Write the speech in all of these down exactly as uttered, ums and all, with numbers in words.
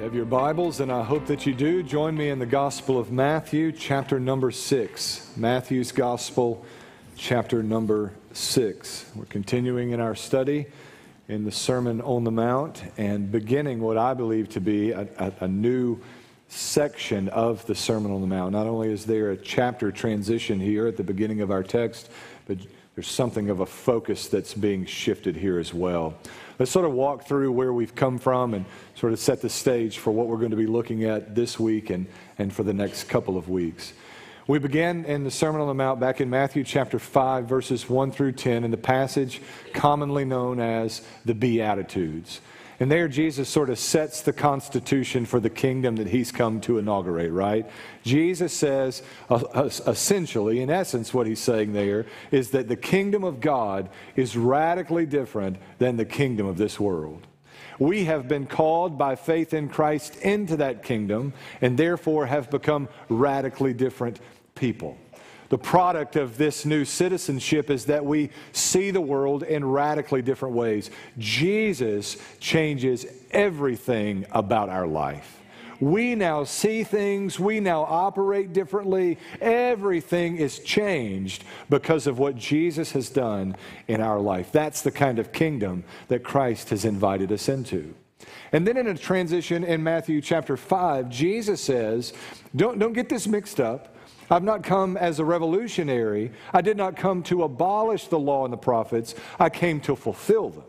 You have your Bibles, and I hope that you do. Join me in the Gospel of Matthew, chapter number six. Matthew's Gospel, chapter number six. We're continuing in our study in the Sermon on the Mount and beginning what I believe to be a, a, a new section of the Sermon on the Mount. Not only is there a chapter transition here at the beginning of our text, but there's something of a focus that's being shifted here as well. Let's sort of walk through where we've come from and sort of set the stage for what we're going to be looking at this week and, and for the next couple of weeks. We began in the Sermon on the Mount back in Matthew chapter five, verses one through ten, in the passage commonly known as the Beatitudes. And there Jesus sort of sets the constitution for the kingdom that he's come to inaugurate, right? Jesus says, essentially, in essence, what he's saying there is that the kingdom of God is radically different than the kingdom of this world. We have been called by faith in Christ into that kingdom and therefore have become radically different people. The product of this new citizenship is that we see the world in radically different ways. Jesus changes everything about our life. We now see things, we now operate differently. Everything is changed because of what Jesus has done in our life. That's the kind of kingdom that Christ has invited us into. And then in a transition in Matthew chapter five, Jesus says, don't, don't get this mixed up. I've not come as a revolutionary. I did not come to abolish the law and the prophets. I came to fulfill them.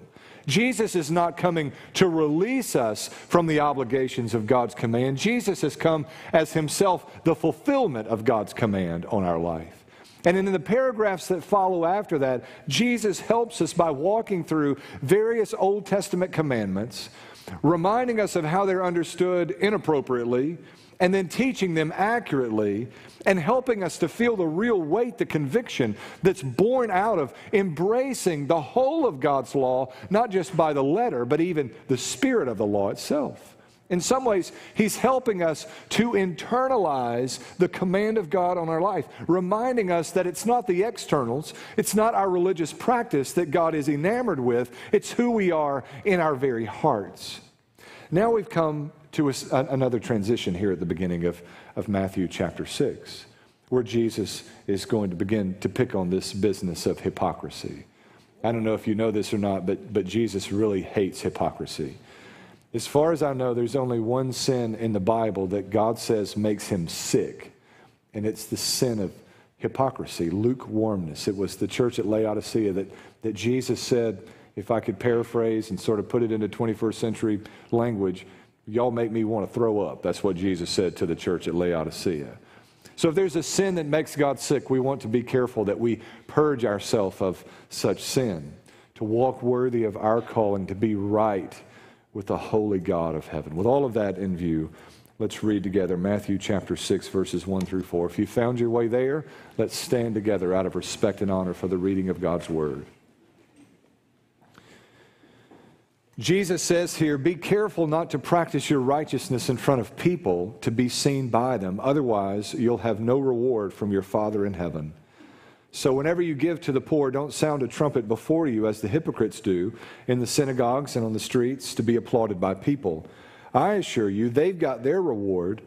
Jesus is not coming to release us from the obligations of God's command. Jesus has come as himself the fulfillment of God's command on our life. And in the paragraphs that follow after that, Jesus helps us by walking through various Old Testament commandments, reminding us of how they're understood inappropriately, and then teaching them accurately and helping us to feel the real weight, the conviction that's born out of embracing the whole of God's law, not just by the letter, but even the spirit of the law itself. In some ways, he's helping us to internalize the command of God on our life, reminding us that it's not the externals, it's not our religious practice that God is enamored with, it's who we are in our very hearts. Now we've come to a, another transition here at the beginning of, of Matthew chapter six, where Jesus is going to begin to pick on this business of hypocrisy. I don't know if you know this or not, but, but Jesus really hates hypocrisy. As far as I know, there's only one sin in the Bible that God says makes him sick, and it's the sin of hypocrisy, lukewarmness. It was the church at Laodicea that, that Jesus said, if I could paraphrase and sort of put it into twenty-first century language, y'all make me want to throw up. That's what Jesus said to the church at Laodicea. So if there's a sin that makes God sick, we want to be careful that we purge ourselves of such sin, to walk worthy of our calling, to be right with the holy God of heaven. With all of that in view, let's read together Matthew chapter six, verses one through four. If you found your way there, let's stand together out of respect and honor for the reading of God's word. Jesus says here, be careful not to practice your righteousness in front of people to be seen by them. Otherwise, you'll have no reward from your Father in heaven. So whenever you give to the poor, don't sound a trumpet before you as the hypocrites do in the synagogues and on the streets to be applauded by people. I assure you, they've got their reward.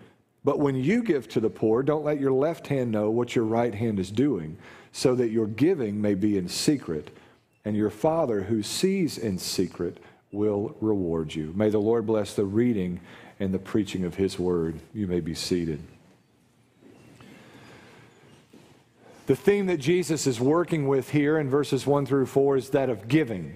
But when you give to the poor, don't let your left hand know what your right hand is doing, so that your giving may be in secret. And your Father who sees in secret will reward you. May the Lord bless the reading and the preaching of his word. You may be seated. The theme that Jesus is working with here in verses one through four is that of giving.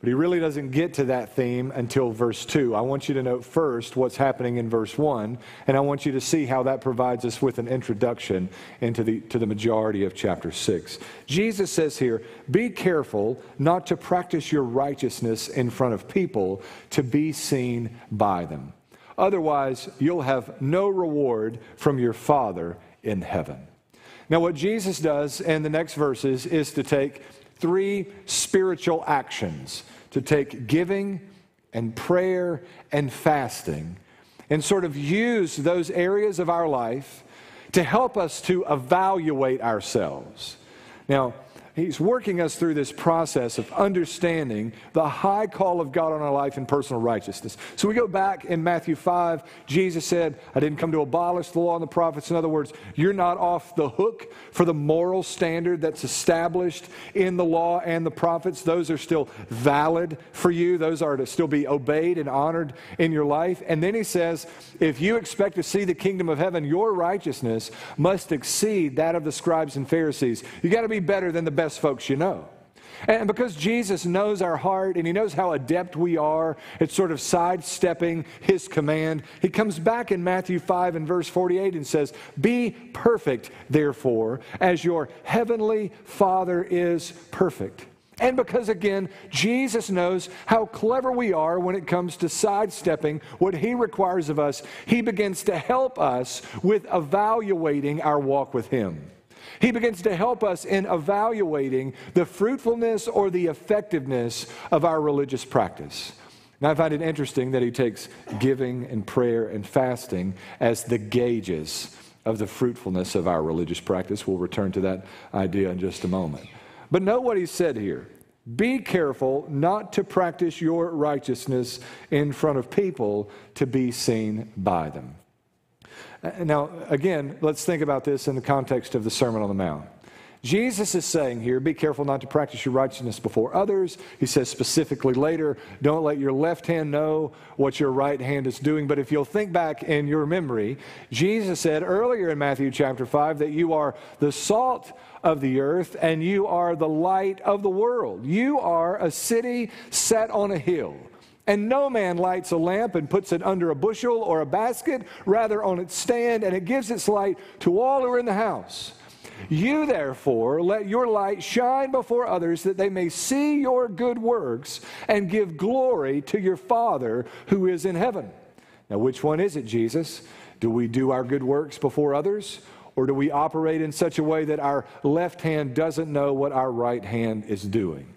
But he really doesn't get to that theme until verse two. I want you to note first what's happening in verse one, and I want you to see how that provides us with an introduction into the, to the majority of chapter six. Jesus says here, be careful not to practice your righteousness in front of people to be seen by them. Otherwise, you'll have no reward from your Father in heaven. Now, what Jesus does in the next verses is to take three spiritual actions, to take giving and prayer and fasting, and sort of use those areas of our life to help us to evaluate ourselves. Now, he's working us through this process of understanding the high call of God on our life in personal righteousness. So we go back in Matthew five, Jesus said, I didn't come to abolish the law and the prophets. In other words, you're not off the hook for the moral standard that's established in the law and the prophets. Those are still valid for you. Those are to still be obeyed and honored in your life. And then he says, if you expect to see the kingdom of heaven, your righteousness must exceed that of the scribes and Pharisees. You got to be better than the best folks you know. And because Jesus knows our heart and he knows how adept we are at sort of sidestepping his command, he comes back in Matthew five and verse forty-eight and says, be perfect, therefore, as your heavenly Father is perfect. And because, again, Jesus knows how clever we are when it comes to sidestepping what he requires of us, he begins to help us with evaluating our walk with him. He begins to help us in evaluating the fruitfulness or the effectiveness of our religious practice. Now, I find it interesting that he takes giving and prayer and fasting as the gauges of the fruitfulness of our religious practice. We'll return to that idea in just a moment. But note what he said here. Be careful not to practice your righteousness in front of people to be seen by them. Now, again, let's think about this in the context of the Sermon on the Mount. Jesus is saying here, be careful not to practice your righteousness before others. He says specifically later, don't let your left hand know what your right hand is doing. But if you'll think back in your memory, Jesus said earlier in Matthew chapter five that you are the salt of the earth and you are the light of the world. You are a city set on a hill. And no man lights a lamp and puts it under a bushel or a basket, rather on its stand, and it gives its light to all who are in the house. You, therefore, let your light shine before others that they may see your good works and give glory to your Father who is in heaven. Now, which one is it, Jesus? Do we do our good works before others, or do we operate in such a way that our left hand doesn't know what our right hand is doing?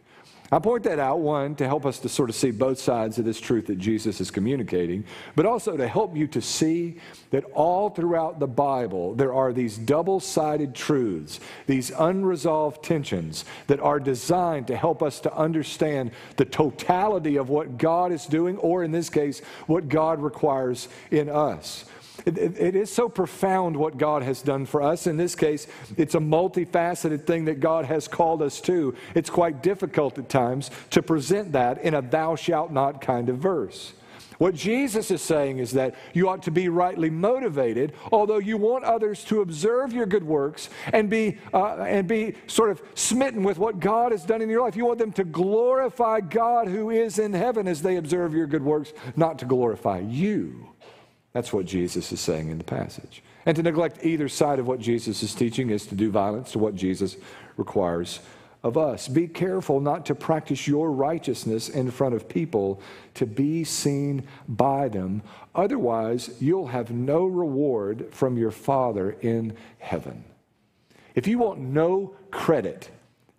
I point that out, one, to help us to sort of see both sides of this truth that Jesus is communicating, but also to help you to see that all throughout the Bible, there are these double-sided truths, these unresolved tensions that are designed to help us to understand the totality of what God is doing, or in this case, what God requires in us. It, it, it is so profound what God has done for us. In this case, it's a multifaceted thing that God has called us to. It's quite difficult at times to present that in a thou shalt not kind of verse. What Jesus is saying is that you ought to be rightly motivated, although you want others to observe your good works and be uh, and be sort of smitten with what God has done in your life. You want them to glorify God who is in heaven as they observe your good works, not to glorify you. That's what Jesus is saying in the passage. And to neglect either side of what Jesus is teaching is to do violence to what Jesus requires of us. Be careful not to practice your righteousness in front of people to be seen by them. Otherwise, you'll have no reward from your Father in heaven. If you want no credit,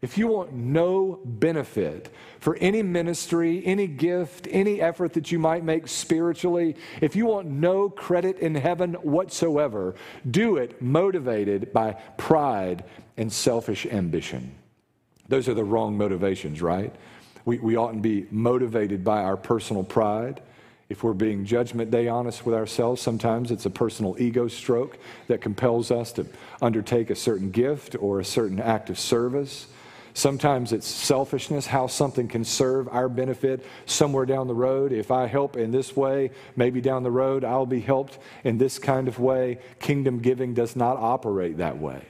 if you want no benefit for any ministry, any gift, any effort that you might make spiritually, if you want no credit in heaven whatsoever, do it motivated by pride and selfish ambition. Those are the wrong motivations, right? We, we oughtn't be motivated by our personal pride. If we're being judgment day honest with ourselves, sometimes it's a personal ego stroke that compels us to undertake a certain gift or a certain act of service. Sometimes it's selfishness, how something can serve our benefit somewhere down the road. If I help in this way, maybe down the road I'll be helped in this kind of way. Kingdom giving does not operate that way.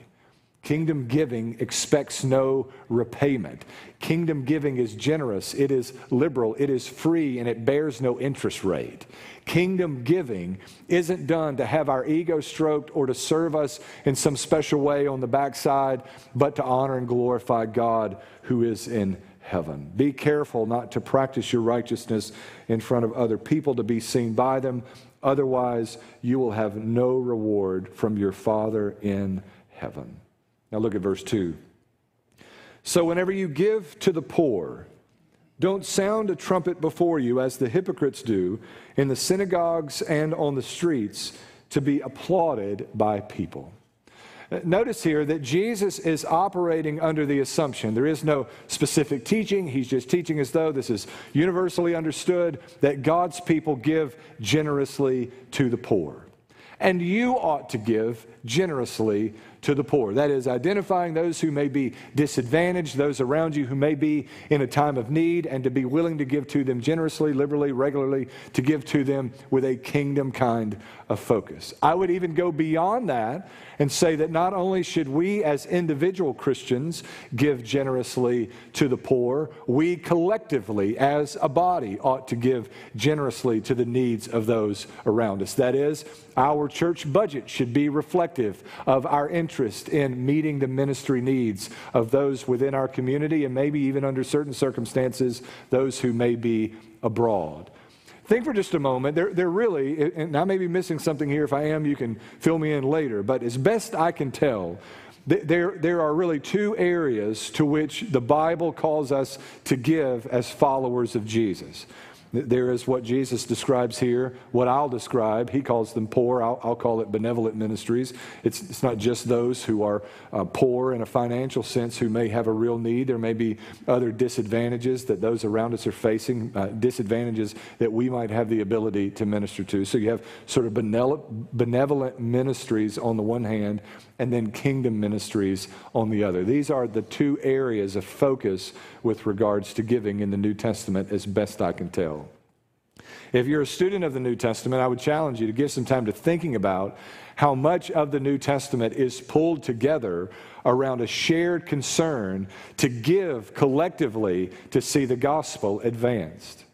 Kingdom giving expects no repayment. Kingdom giving is generous, it is liberal, it is free, and it bears no interest rate. Kingdom giving isn't done to have our ego stroked or to serve us in some special way on the backside, but to honor and glorify God who is in heaven. Be careful not to practice your righteousness in front of other people to be seen by them. Otherwise, you will have no reward from your Father in heaven. Now look at verse two. So whenever you give to the poor, don't sound a trumpet before you as the hypocrites do in the synagogues and on the streets to be applauded by people. Notice here that Jesus is operating under the assumption. There is no specific teaching. He's just teaching as though this is universally understood, that God's people give generously to the poor. And you ought to give generously to the poor. That is, identifying those who may be disadvantaged, those around you who may be in a time of need, and to be willing to give to them generously, liberally, regularly, to give to them with a kingdom kind of focus. I would even go beyond that and say that not only should we as individual Christians give generously to the poor, we collectively as a body ought to give generously to the needs of those around us. That is, our church budget should be reflective of our interest in meeting the ministry needs of those within our community, and maybe even under certain circumstances, those who may be abroad. Think for just a moment, there, there really, and I may be missing something here. If I am, you can fill me in later, but as best I can tell, There, there are really two areas to which the Bible calls us to give as followers of Jesus. There is what Jesus describes here, what I'll describe. He calls them poor. I'll, I'll call it benevolent ministries. It's, it's not just those who are uh, poor in a financial sense who may have a real need. There may be other disadvantages that those around us are facing, uh, disadvantages that we might have the ability to minister to. So you have sort of benevolent ministries on the one hand, and then kingdom ministries on the other. These are the two areas of focus with regards to giving in the New Testament, as best I can tell. If you're a student of the New Testament, I would challenge you to give some time to thinking about how much of the New Testament is pulled together around a shared concern to give collectively to see the gospel advanced.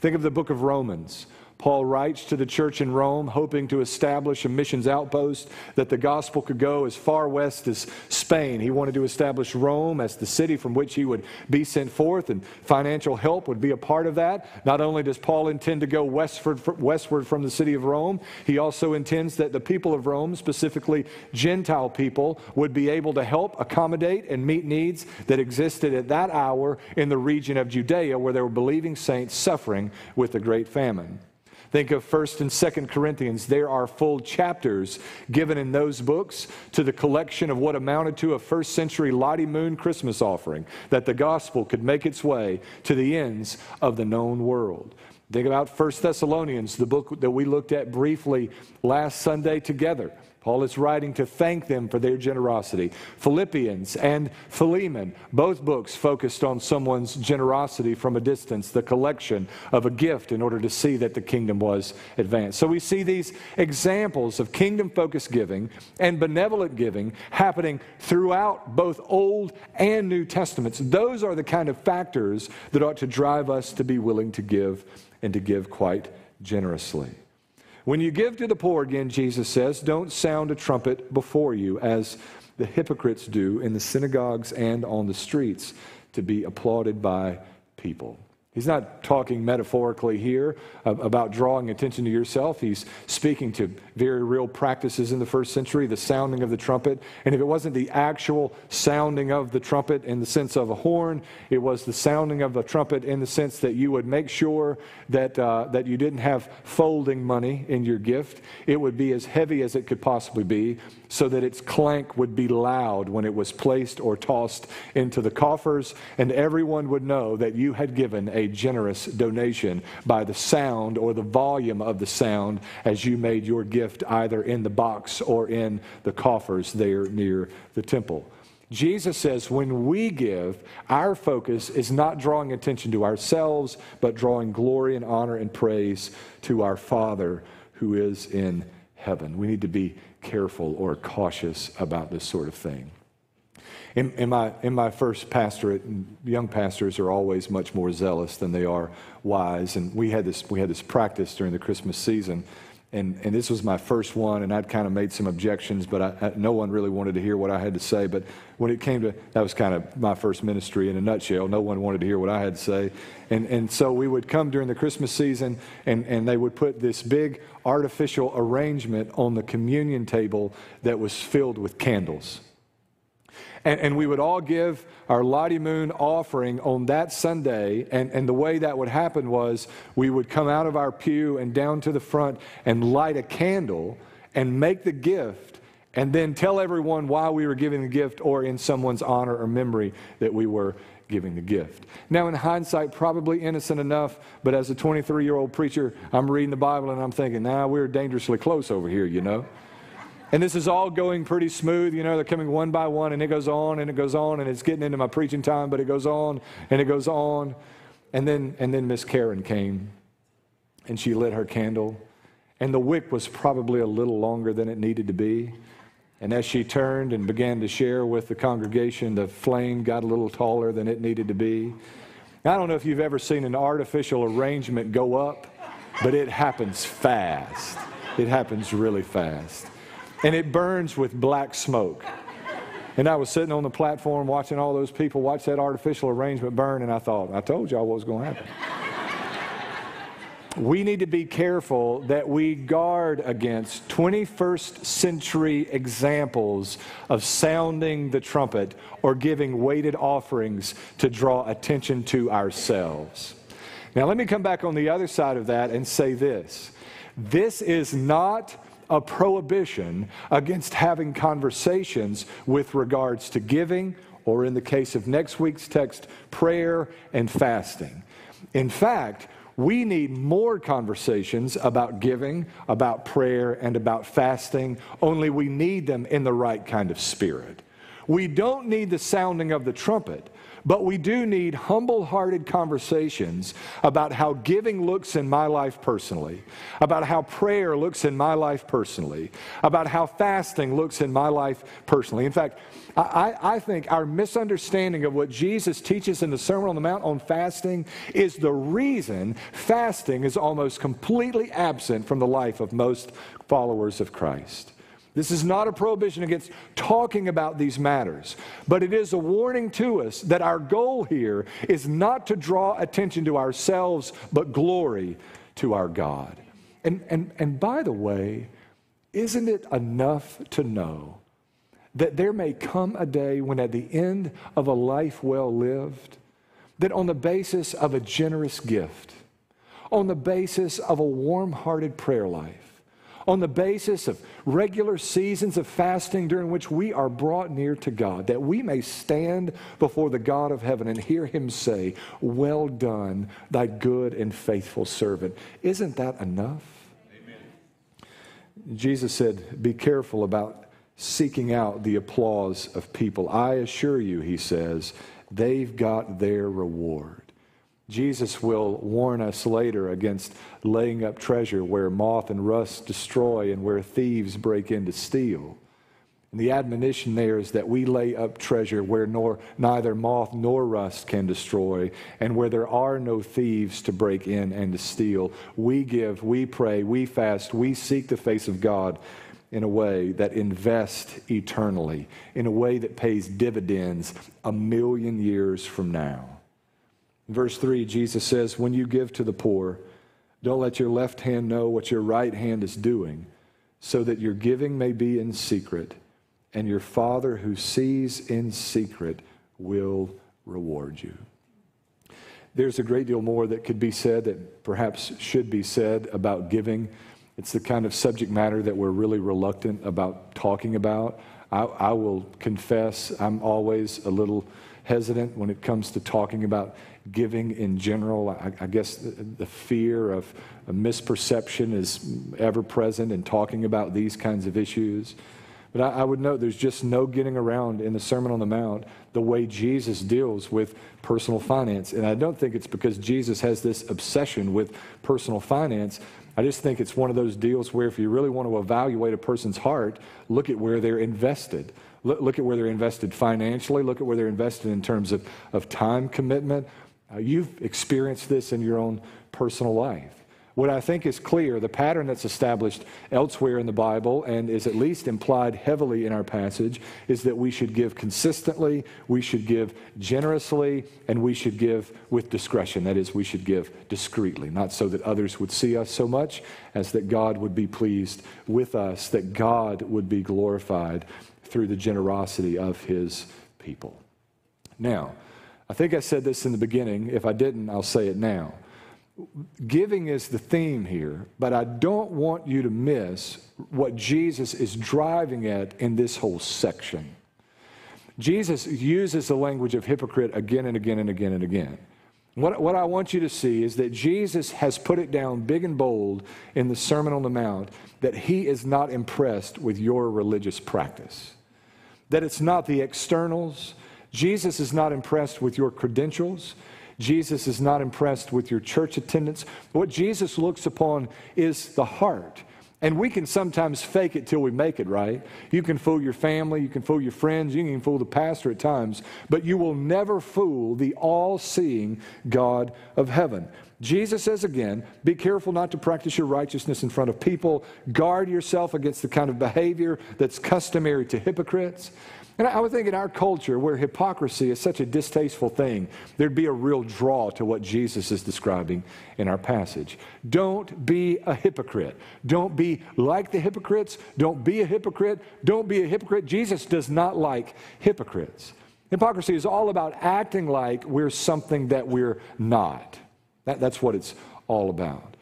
Think of the book of Romans. Paul writes to the church in Rome, hoping to establish a missions outpost that the gospel could go as far west as Spain. He wanted to establish Rome as the city from which he would be sent forth, and financial help would be a part of that. Not only does Paul intend to go westward westward from the city of Rome, he also intends that the people of Rome, specifically Gentile people, would be able to help accommodate and meet needs that existed at that hour in the region of Judea, where there were believing saints suffering with the great famine. Think of First and Second Corinthians. There are full chapters given in those books to the collection of what amounted to a first century Lottie Moon Christmas offering, that the gospel could make its way to the ends of the known world. Think about First Thessalonians, the book that we looked at briefly last Sunday together. Paul is writing to thank them for their generosity. Philippians and Philemon, both books focused on someone's generosity from a distance, the collection of a gift in order to see that the kingdom was advanced. So we see these examples of kingdom-focused giving and benevolent giving happening throughout both Old and New Testaments. Those are the kind of factors that ought to drive us to be willing to give, and to give quite generously. When you give to the poor, again, Jesus says, don't sound a trumpet before you, as the hypocrites do in the synagogues and on the streets, to be applauded by people. He's not talking metaphorically here about drawing attention to yourself. He's speaking to very real practices in the first century, the sounding of the trumpet. And if it wasn't the actual sounding of the trumpet in the sense of a horn, it was the sounding of a trumpet in the sense that you would make sure that, uh, that you didn't have folding money in your gift. It would be as heavy as it could possibly be, so that its clank would be loud when it was placed or tossed into the coffers, and everyone would know that you had given a generous donation by the sound or the volume of the sound as you made your gift either in the box or in the coffers there near the temple. Jesus says when we give, our focus is not drawing attention to ourselves, but drawing glory and honor and praise to our Father who is in heaven. We need to be careful or cautious about this sort of thing. In, in, my, in my first pastorate, young pastors are always much more zealous than they are wise. And we had this we had this practice during the Christmas season. And, and this was my first one, and I'd kind of made some objections, but I, I, no one really wanted to hear what I had to say. But when it came to, that was kind of my first ministry in a nutshell. No one wanted to hear what I had to say. And, and so we would come during the Christmas season, and, and they would put this big artificial arrangement on the communion table that was filled with candles. And, and we would all give our Lottie Moon offering on that Sunday, and, and the way that would happen was we would come out of our pew and down to the front and light a candle and make the gift and then tell everyone why we were giving the gift, or in someone's honor or memory that we were giving the gift. Now, in hindsight, probably innocent enough, but as a twenty-three-year-old preacher, I'm reading the Bible and I'm thinking, nah, we're dangerously close over here, you know. And this is all going pretty smooth, you know, they're coming one by one, and it goes on and it goes on, and it's getting into my preaching time, but it goes on and it goes on. And then, and then Miss Karen came, and she lit her candle, and the wick was probably a little longer than it needed to be. And as she turned and began to share with the congregation, the flame got a little taller than it needed to be. I don't know if you've ever seen an artificial arrangement go up, but it happens fast. It happens really fast. And it burns with black smoke. And I was sitting on the platform watching all those people watch that artificial arrangement burn, and I thought, I told y'all what was going to happen. We need to be careful that we guard against twenty-first century examples of sounding the trumpet or giving weighted offerings to draw attention to ourselves. Now, let me come back on the other side of that and say this. This is not a prohibition against having conversations with regards to giving, or in the case of next week's text, prayer and fasting. In fact, we need more conversations about giving, about prayer, and about fasting, only we need them in the right kind of spirit. We don't need the sounding of the trumpet, but we do need humble-hearted conversations about how giving looks in my life personally, about how prayer looks in my life personally, about how fasting looks in my life personally. In fact, I, I think our misunderstanding of what Jesus teaches in the Sermon on the Mount on fasting is the reason fasting is almost completely absent from the life of most followers of Christ. This is not a prohibition against talking about these matters, but it is a warning to us that our goal here is not to draw attention to ourselves, but glory to our God. And, and, and by the way, isn't it enough to know that there may come a day when at the end of a life well lived, that on the basis of a generous gift, on the basis of a warm-hearted prayer life, on the basis of regular seasons of fasting during which we are brought near to God, that we may stand before the God of heaven and hear him say, well done, thy good and faithful servant. Isn't that enough? Amen. Jesus said, be careful about seeking out the applause of people. I assure you, he says, they've got their reward. Jesus will warn us later against laying up treasure where moth and rust destroy and where thieves break in to steal. And the admonition there is that we lay up treasure where nor, neither moth nor rust can destroy, and where there are no thieves to break in and to steal. We give, we pray, we fast, we seek the face of God in a way that invests eternally, in a way that pays dividends a million years from now. Verse three, Jesus says, when you give to the poor, don't let your left hand know what your right hand is doing, so that your giving may be in secret, and your Father who sees in secret will reward you. There's a great deal more that could be said, that perhaps should be said, about giving. It's the kind of subject matter that we're really reluctant about talking about. I, I will confess I'm always a little hesitant when it comes to talking about giving in general. I, I guess the, the fear of a misperception is ever present in talking about these kinds of issues. But I, I would note there's just no getting around in the Sermon on the Mount the way Jesus deals with personal finance. And I don't think it's because Jesus has this obsession with personal finance. I just think it's one of those deals where if you really want to evaluate a person's heart, look at where they're invested. Look, look at where they're invested financially. Look at where they're invested in terms of, of time commitment. Uh, you've experienced this in your own personal life. What I think is clear, the pattern that's established elsewhere in the Bible and is at least implied heavily in our passage, is that we should give consistently, we should give generously, and we should give with discretion. That is, we should give discreetly, not so that others would see us so much as that God would be pleased with us, that God would be glorified through the generosity of his people. Now, I think I said this in the beginning. If I didn't, I'll say it now. Giving is the theme here, but I don't want you to miss what Jesus is driving at in this whole section. Jesus uses the language of hypocrite again and again and again and again. What, what I want you to see is that Jesus has put it down big and bold in the Sermon on the Mount that he is not impressed with your religious practice, that it's not the externals. Jesus is not impressed with your credentials. Jesus is not impressed with your church attendance. What Jesus looks upon is the heart. And we can sometimes fake it till we make it, right? You can fool your family, you can fool your friends, you can even fool the pastor at times, but you will never fool the all-seeing God of heaven. Jesus says again, be careful not to practice your righteousness in front of people. Guard yourself against the kind of behavior that's customary to hypocrites. And I would think in our culture where hypocrisy is such a distasteful thing, there'd be a real draw to what Jesus is describing in our passage. Don't be a hypocrite. Don't be like the hypocrites. Don't be a hypocrite. Don't be a hypocrite. Jesus does not like hypocrites. Hypocrisy is all about acting like we're something that we're not. That, that's what it's all about.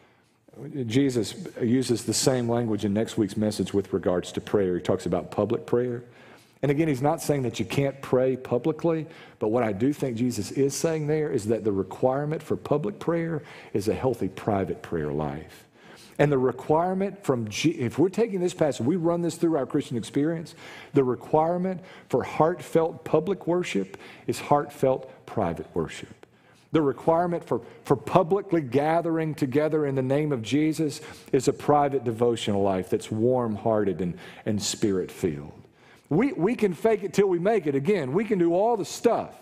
Jesus uses the same language in next week's message with regards to prayer. He talks about public prayer. And again, he's not saying that you can't pray publicly, but what I do think Jesus is saying there is that the requirement for public prayer is a healthy private prayer life. And the requirement from, G- if we're taking this passage, we run this through our Christian experience, the requirement for heartfelt public worship is heartfelt private worship. The requirement for, for publicly gathering together in the name of Jesus is a private devotional life that's warm-hearted and, and spirit-filled. We, we can fake it till we make it. Again, we can do all the stuff,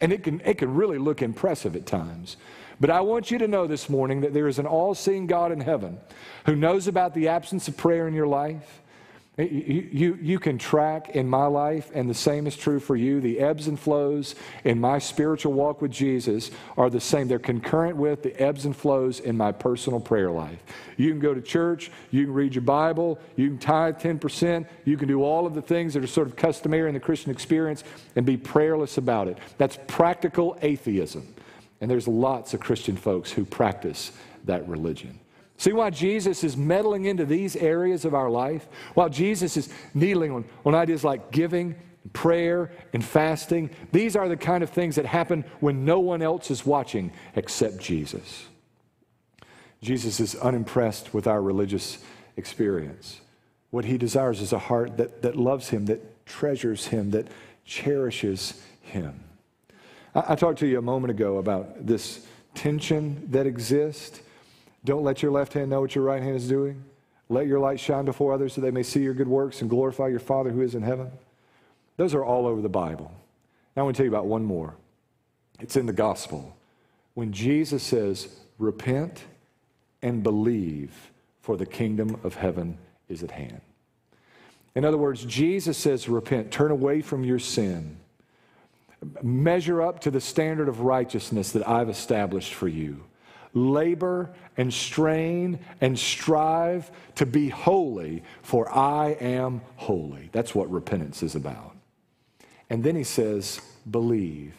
and it can, it can really look impressive at times. But I want you to know this morning that there is an all-seeing God in heaven who knows about the absence of prayer in your life. You, you, you can track in my life, and the same is true for you. The ebbs and flows in my spiritual walk with Jesus are the same. They're concurrent with the ebbs and flows in my personal prayer life. You can go to church. You can read your Bible. You can tithe ten percent. You can do all of the things that are sort of customary in the Christian experience and be prayerless about it. That's practical atheism. And there's lots of Christian folks who practice that religion. See why Jesus is meddling into these areas of our life? While Jesus is kneeling on, on ideas like giving, prayer, and fasting, these are the kind of things that happen when no one else is watching except Jesus. Jesus is unimpressed with our religious experience. What he desires is a heart that, that loves him, that treasures him, that cherishes him. I, I talked to you a moment ago about this tension that exists. Don't let your left hand know what your right hand is doing. Let your light shine before others so they may see your good works and glorify your Father who is in heaven. Those are all over the Bible. Now I want to tell you about one more. It's in the gospel. When Jesus says, repent and believe, for the kingdom of heaven is at hand. In other words, Jesus says, repent, turn away from your sin. Measure up to the standard of righteousness that I've established for you. Labor and strain and strive to be holy, for I am holy. That's what repentance is about. And then he says, believe.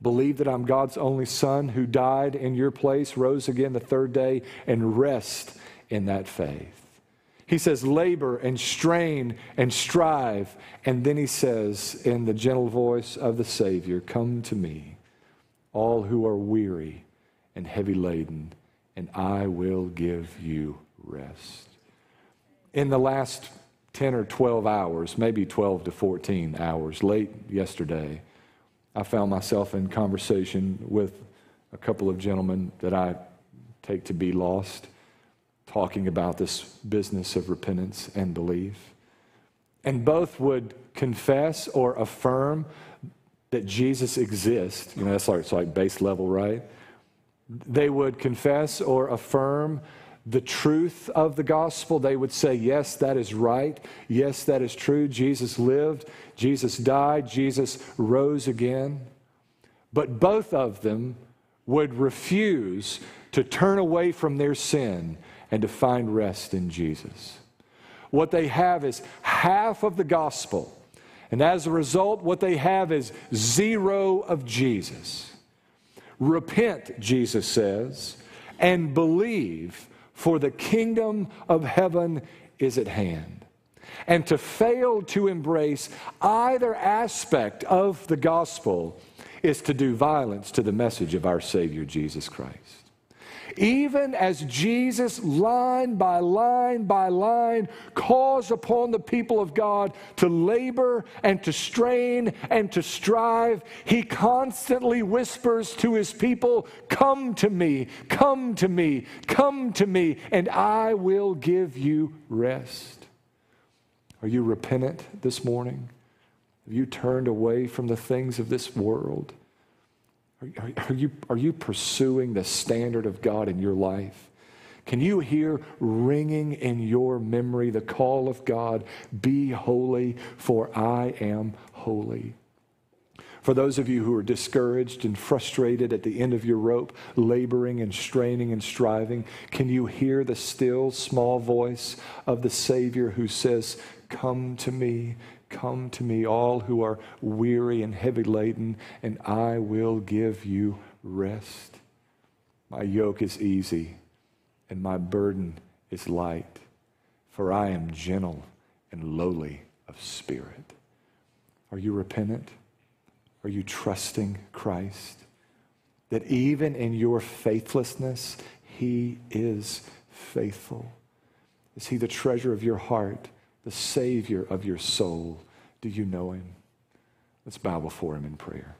Believe that I'm God's only Son who died in your place, rose again the third day, and rest in that faith. He says, labor and strain and strive. And then he says, in the gentle voice of the Savior, come to me, all who are weary and heavy laden, and I will give you rest. In the last ten or twelve hours, maybe twelve to fourteen hours, late yesterday, I found myself in conversation with a couple of gentlemen that I take to be lost, talking about this business of repentance and belief. And both would confess or affirm that Jesus exists. You know, that's like, it's like base level, right? They would confess or affirm the truth of the gospel. They would say, yes, that is right. Yes, that is true. Jesus lived. Jesus died. Jesus rose again. But both of them would refuse to turn away from their sin and to find rest in Jesus. What they have is half of the gospel. And as a result, what they have is zero of Jesus. Repent, Jesus says, and believe, for the kingdom of heaven is at hand. And to fail to embrace either aspect of the gospel is to do violence to the message of our Savior Jesus Christ. Even as Jesus, line by line by line, calls upon the people of God to labor and to strain and to strive, he constantly whispers to his people, "Come to me, come to me, come to me, and I will give you rest." Are you repentant this morning? Have you turned away from the things of this world? Are, are, you, are you pursuing the standard of God in your life? Can you hear ringing in your memory the call of God, "Be holy, for I am holy"? For those of you who are discouraged and frustrated at the end of your rope, laboring and straining and striving, can you hear the still small voice of the Savior who says, "Come to me, come to me, all who are weary and heavy laden, and I will give you rest. My yoke is easy, and my burden is light, for I am gentle and lowly of spirit." Are you repentant? Are you trusting Christ? That even in your faithlessness, he is faithful. Is he the treasure of your heart, the Savior of your soul? Do you know him? Let's bow before him in prayer.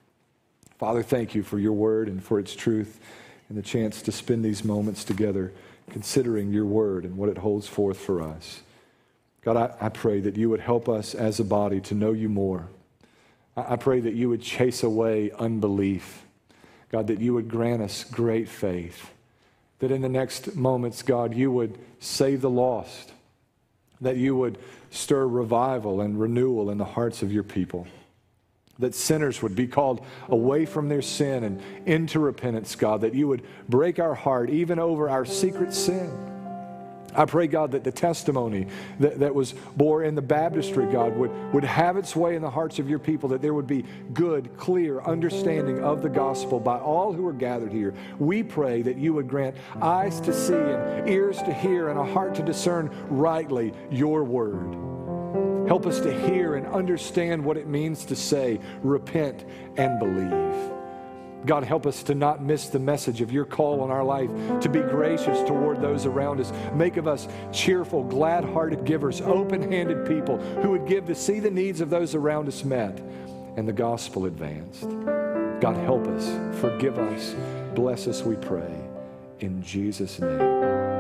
Father, thank you for your word and for its truth and the chance to spend these moments together considering your word and what it holds forth for us. God, I, I pray that you would help us as a body to know you more. I, I pray that you would chase away unbelief. God, that you would grant us great faith. That in the next moments, God, you would save the lost. That you would stir revival and renewal in the hearts of your people. That sinners would be called away from their sin and into repentance, God. That you would break our heart even over our secret sin. I pray, God, that the testimony that, that was born in the baptistry, God, would, would have its way in the hearts of your people. That there would be good, clear understanding of the gospel by all who are gathered here. We pray that you would grant eyes to see and ears to hear and a heart to discern rightly your word. Help us to hear and understand what it means to say, "Repent and believe." God, help us to not miss the message of your call on our life, to be gracious toward those around us. Make of us cheerful, glad-hearted givers, open-handed people who would give to see the needs of those around us met and the gospel advanced. God, help us, forgive us, bless us, we pray. In Jesus' name.